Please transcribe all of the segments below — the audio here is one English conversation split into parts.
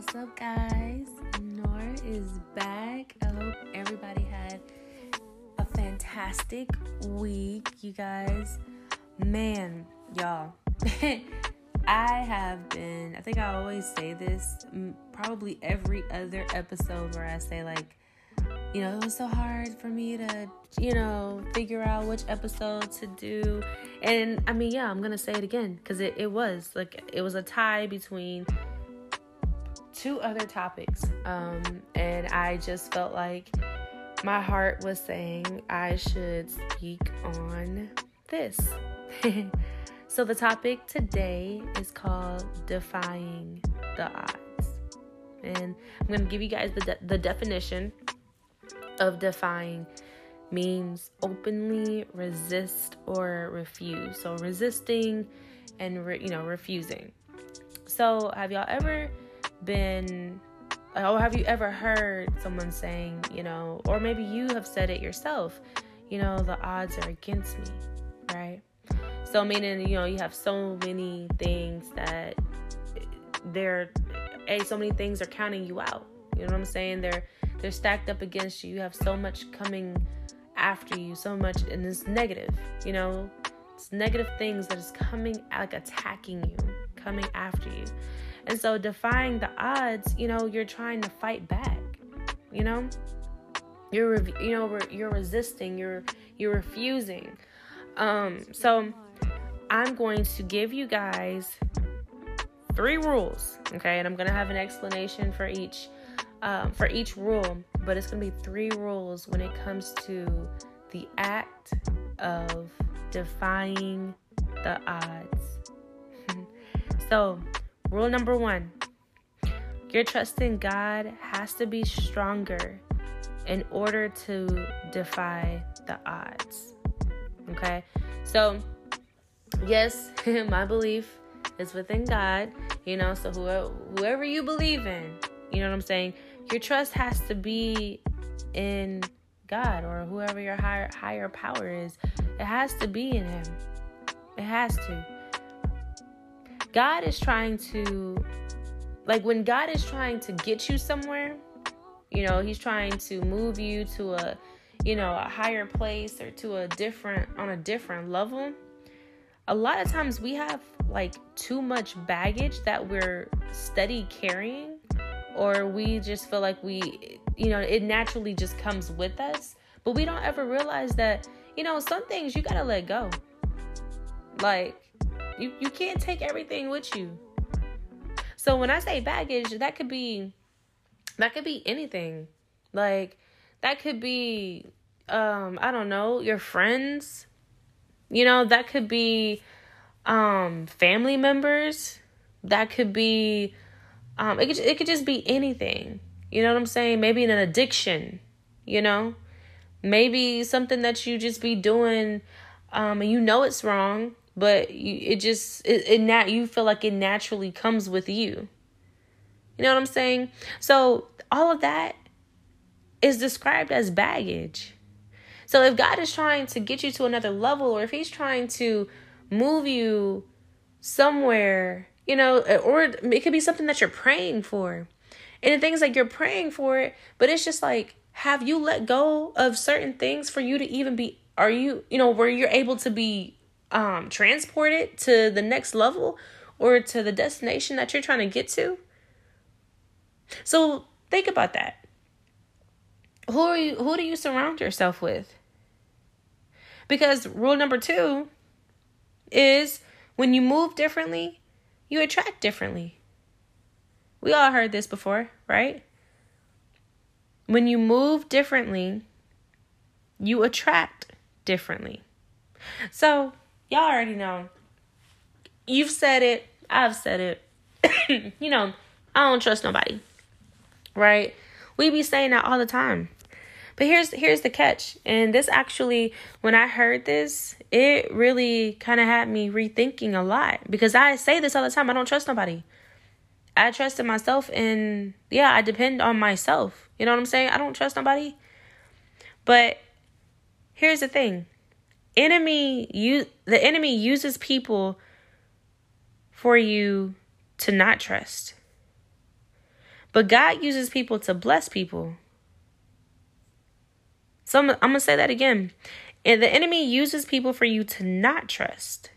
What's up, guys? Nora is back. I hope everybody had a fantastic week, you guys. Man, y'all, I think I always say this probably every other episode where I say, like, you know, it was so hard for me to, you know, figure out which episode to do. And I mean, yeah, I'm going to say it again because it was a tie between two other topics. And I just felt like my heart was saying I should speak on this. So the topic today is called Defying the Odds. And I'm going to give you guys the definition of defying. Means openly resist or refuse. So resisting and refusing. So have you ever heard someone saying, you know, or maybe you have said it yourself, you know, the odds are against me, right? So meaning, you know, you have so many things that so many things are counting you out. You know what I'm saying? They're stacked up against you. You have so much coming after you, so much, and it's negative, you know, it's negative things that is coming, like attacking you, coming after you. And so defying the odds, you know, you're trying to fight back, you know, you're resisting, you're refusing. So I'm going to give you guys 3 rules. Okay. And I'm going to have an explanation for each rule, but it's going to be 3 rules when it comes to the act of defying the odds. So, rule number 1, your trust in God has to be stronger in order to defy the odds. Okay? So, yes, my belief is within God, you know, so whoever you believe in, you know what I'm saying? Your trust has to be in God or whoever your higher power is. It has to be in him. It has to. God is trying to, like, when God is trying to get you somewhere, you know, he's trying to move you to a, you know, a higher place or to a different level. A lot of times we have, like, too much baggage that we're steady carrying. Or we just feel like we, you know, it naturally just comes with us. But we don't ever realize that, you know, some things you gotta let go. Like, you can't take everything with you. So when I say baggage, that could be anything. Like, that could be, I don't know, your friends. You know, that could be family members. That could be... it could just be anything, you know what I'm saying? Maybe an addiction, you know, maybe something that you just be doing, and you know it's wrong, but you feel like it naturally comes with you. You know what I'm saying? So all of that is described as baggage. So if God is trying to get you to another level, or if he's trying to move you somewhere, you know, or it could be something that you're praying for. And the things like you're praying for it, but it's just like, have you let go of certain things for you to even be, where you're able to be transported to the next level or to the destination that you're trying to get to? So think about that. Who do you surround yourself with? Because rule number 2 is when you move differently, you attract differently. We all heard this before, right? When you move differently, you attract differently. So, y'all already know. You've said it. I've said it. You know, I don't trust nobody, right? We be saying that all the time. But here's the catch. And this actually, when I heard this, it really kind of had me rethinking a lot. Because I say this all the time. I don't trust nobody. I trust in myself. And yeah, I depend on myself. You know what I'm saying? I don't trust nobody. But here's the thing. The enemy uses people for you to not trust. But God uses people to bless people. So I'm going to say that again. And the enemy uses people for you to not trust.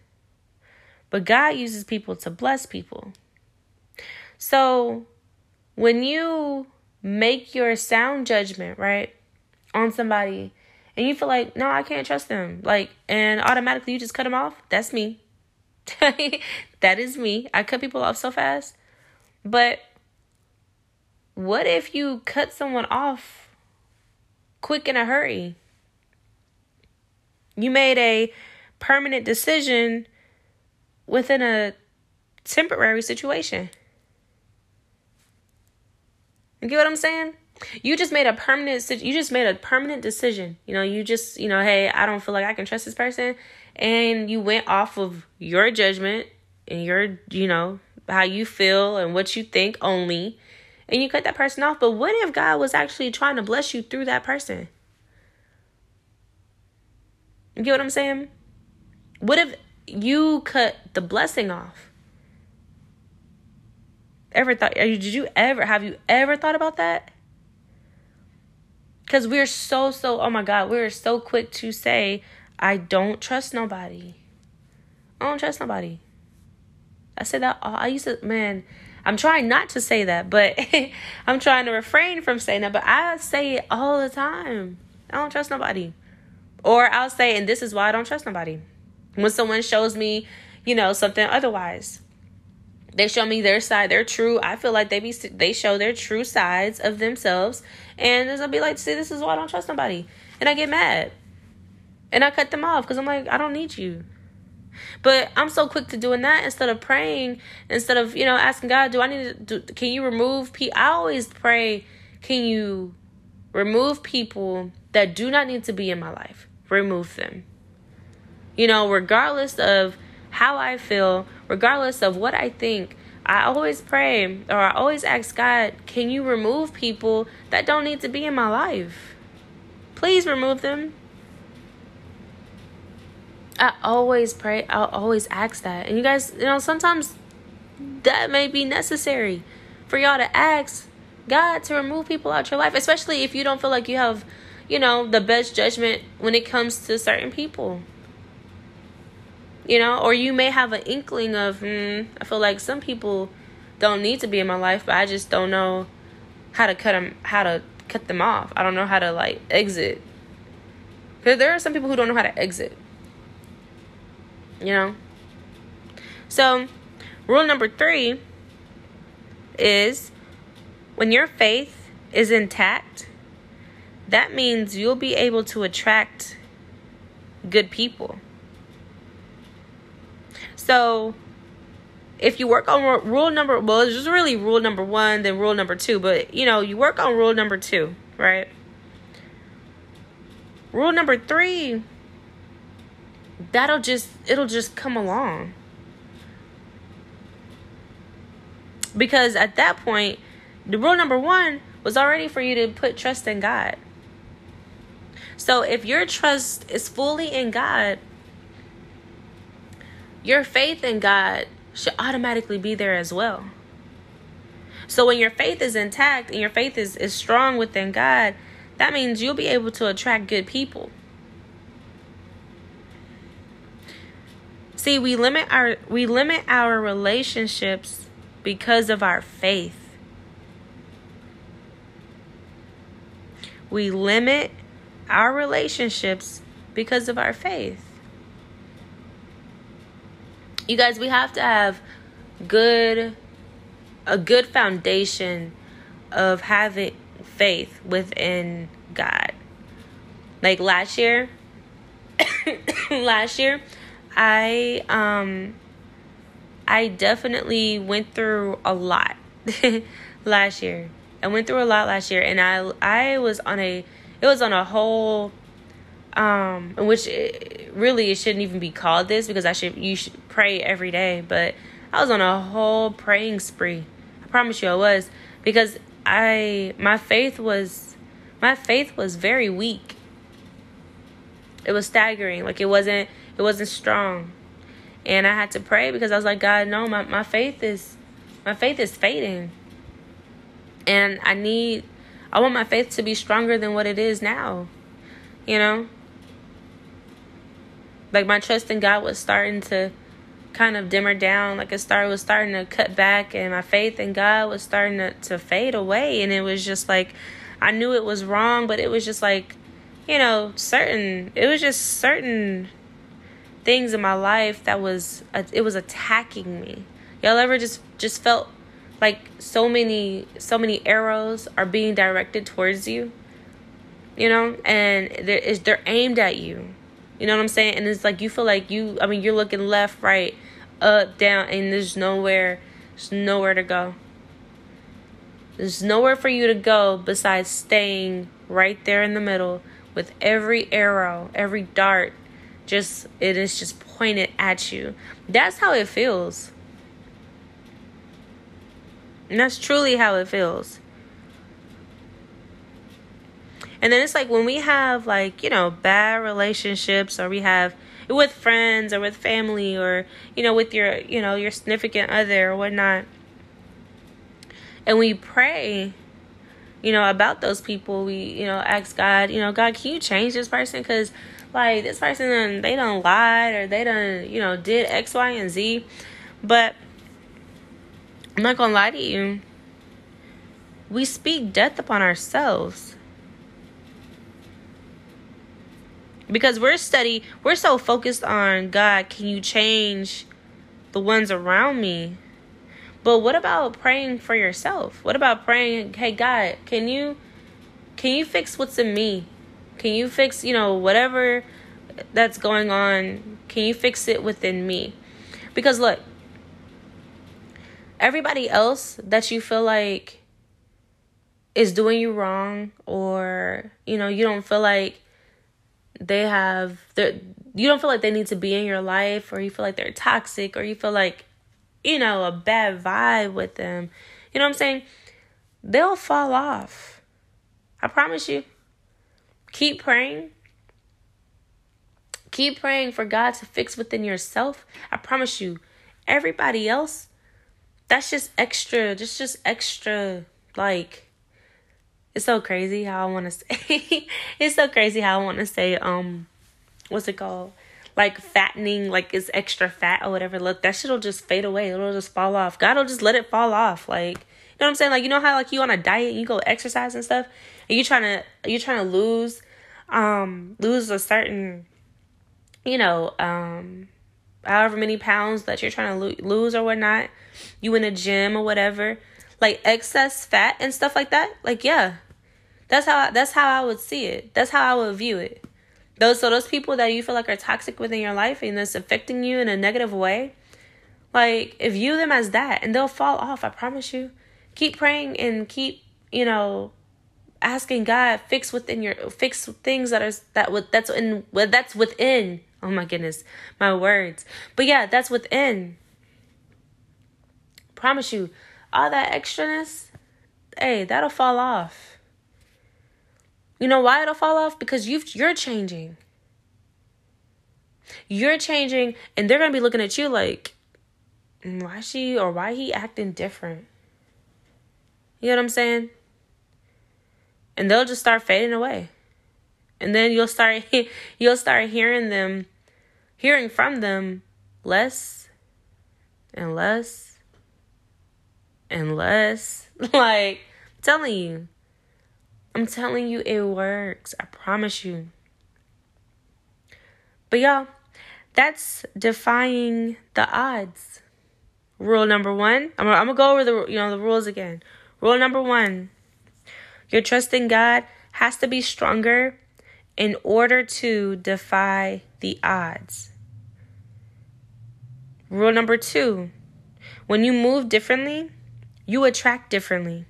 But God uses people to bless people. So when you make your sound judgment, right, on somebody and you feel like, no, I can't trust them, like, and automatically you just cut them off. That's me. That is me. I cut people off so fast. But what if you cut someone off quick in a hurry? You made a permanent decision within a temporary situation. You get what I'm saying? You just made a permanent decision. You know, hey, I don't feel like I can trust this person. And you went off of your judgment and your, you know, how you feel and what you think only. And you cut that person off. But what if God was actually trying to bless you through that person? You get what I'm saying? What if you cut the blessing off? Have you ever thought about that? Because we're so, oh my God, we're so quick to say, I don't trust nobody. I don't trust nobody. I said that, I'm trying not to say that, but I'm trying to refrain from saying that, but I say it all the time. I don't trust nobody. Or I'll say, and this is why I don't trust nobody. When someone shows me, you know, something otherwise, they show me their side, their true. I feel like they show their true sides of themselves. And I'll be like, see, this is why I don't trust nobody. And I get mad. And I cut them off because I'm like, I don't need you. But I'm so quick to doing that instead of praying, instead of, you know, asking God, can you remove people? I always pray, can you remove people that do not need to be in my life? Remove them. You know, regardless of how I feel, regardless of what I think, I always pray or I always ask God, can you remove people that don't need to be in my life? Please remove them. I always pray. I always ask that. And you guys, you know, sometimes that may be necessary for y'all to ask God to remove people out your life, especially if you don't feel like you have, you know, the best judgment when it comes to certain people. You know, or you may have an inkling of, I feel like some people don't need to be in my life, but I just don't know how to cut them off. I don't know how to, like, exit. Because there are some people who don't know how to exit. You know? So, rule number 3 is when your faith is intact, that means you'll be able to attract good people. So if you work on rule number 1, then rule number 2. But, you know, you work on rule number 2, right? Rule number 3, it'll just come along. Because at that point, the rule number 1 was already for you to put trust in God. So if your trust is fully in God, your faith in God should automatically be there as well. So when your faith is intact and your faith is strong within God, that means you'll be able to attract good people. See, we limit our relationships because of our faith. We limit our relationships because of our faith. You guys, we have to have a good foundation of having faith within God. Like last year, I definitely went through a lot last year. I went through a lot last year, and I was on a whole. Which it shouldn't even be called this, because you should pray every day. But I was on a whole praying spree. I promise you I was, because my faith was very weak. It was staggering. Like it wasn't strong. And I had to pray because I was like, God, no, my faith is fading. And I want my faith to be stronger than what it is now, you know? Like, my trust in God was starting to kind of dimmer down. Like, it was starting to cut back, and my faith in God was starting to fade away. And it was just like, I knew it was wrong, but it was just like, you know, certain things in my life that was attacking me. Y'all ever just felt like so many arrows are being directed towards you, you know, and they're aimed at you. You know what I'm saying? And it's like you feel like you're looking left, right, up, down, and there's nowhere to go. There's nowhere for you to go besides staying right there in the middle with every arrow, every dart, it is just pointed at you. That's how it feels. And that's truly how it feels. And then it's like when we have, like, you know, bad relationships, or we have with friends or with family, or, you know, with your, you know, your significant other or whatnot. And we pray, you know, about those people. We, you know, ask God, you know, God, can you change this person? Because, like, this person, they done lied, or they done, you know, did X, Y, and Z. But I'm not going to lie to you. We speak death upon ourselves. Because we're so focused on, God, can you change the ones around me? But what about praying for yourself? What about praying, hey, God, can you fix what's in me? Can you fix, you know, whatever that's going on? Can you fix it within me? Because look, everybody else that you feel like is doing you wrong, or, you know, you don't feel like you don't feel like they need to be in your life, or you feel like they're toxic, or you feel like, you know, a bad vibe with them, you know what I'm saying? They'll fall off. I promise you. Keep praying. Keep praying for God to fix within yourself. I promise you, everybody else, that's just extra. That's just extra, like, it's so crazy how I want to say, it's so crazy how I want to say, what's it called? Like fattening, like it's extra fat or whatever. Look, that shit'll just fade away. It'll just fall off. God'll just let it fall off. Like, you know what I'm saying? Like, you know how, like, you on a diet and you go exercise and stuff, and you're trying to lose a certain, you know, however many pounds that you're trying to lose or whatnot. You in a gym or whatever, like excess fat and stuff like that. Like, yeah, that's how I would see it. That's how I would view it. Those people that you feel like are toxic within your life and that's affecting you in a negative way, like, if view them as that, and they'll fall off. I promise you. Keep praying and keep, you know, asking God, fix things that's within. Oh my goodness, my words. But yeah, that's within. I promise you, all that extraness, hey, that'll fall off. You know why it'll fall off? Because you're changing. You're changing, and they're going to be looking at you like, why she or why he acting different? You know what I'm saying? And they'll just start fading away. And then you'll start hearing from them less and less and less. Like, I'm telling you, it works. I promise you. But y'all, that's defying the odds. Rule number one. I'm gonna go over the rules again. Rule number one: your trust in God has to be stronger in order to defy the odds. Rule number two: when you move differently, you attract differently.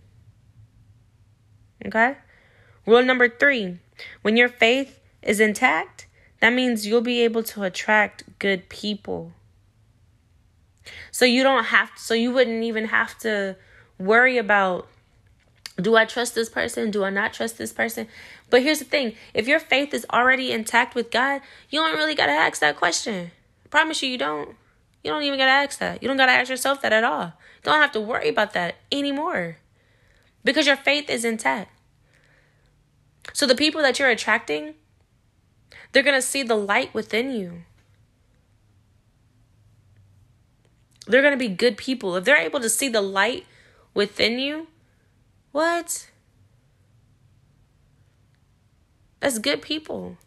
Okay? Rule number three, when your faith is intact, that means you'll be able to attract good people. So you wouldn't even have to worry about, do I trust this person? Do I not trust this person? But here's the thing. If your faith is already intact with God, you don't really got to ask that question. I promise you, you don't. You don't even got to ask that. You don't got to ask yourself that at all. You don't have to worry about that anymore. because your faith is intact. So the people that you're attracting, they're going to see the light within you. They're going to be good people. If they're able to see the light within you, what? That's good people.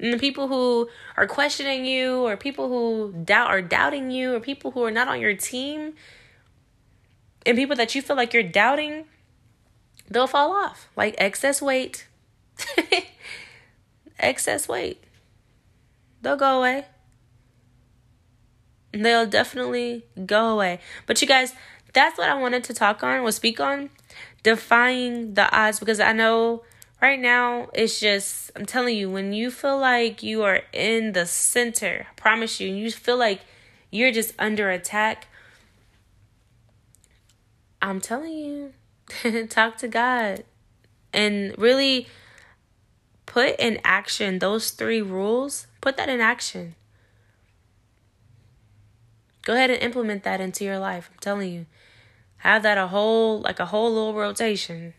And the people who are questioning you, or people who are doubting you, or people who are not on your team, and people that you feel like you're doubting, they'll fall off. Like excess weight. Excess weight. They'll go away. They'll definitely go away. But you guys, that's what I wanted to speak on. Defying the odds. Because I know right now, it's just, I'm telling you, when you feel like you are in the center, I promise you, and you feel like you're just under attack, I'm telling you, talk to God and really put in action those 3 rules. Put that in action. Go ahead and implement that into your life. I'm telling you, have that a whole little rotation.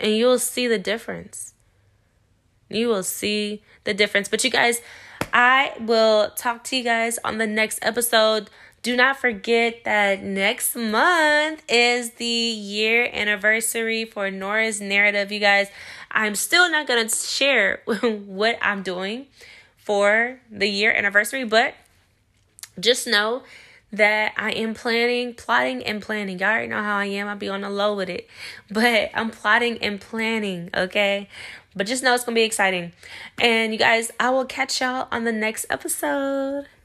And you'll see the difference. You will see the difference. But you guys, I will talk to you guys on the next episode. Do not forget that next month is the year anniversary for Nora's Narrative, you guys. I'm still not going to share what I'm doing for the year anniversary, but just know that I am plotting and planning. Y'all already know how I am. I'll be on the low with it. But I'm plotting and planning, okay? But just know it's going to be exciting. And you guys, I will catch y'all on the next episode.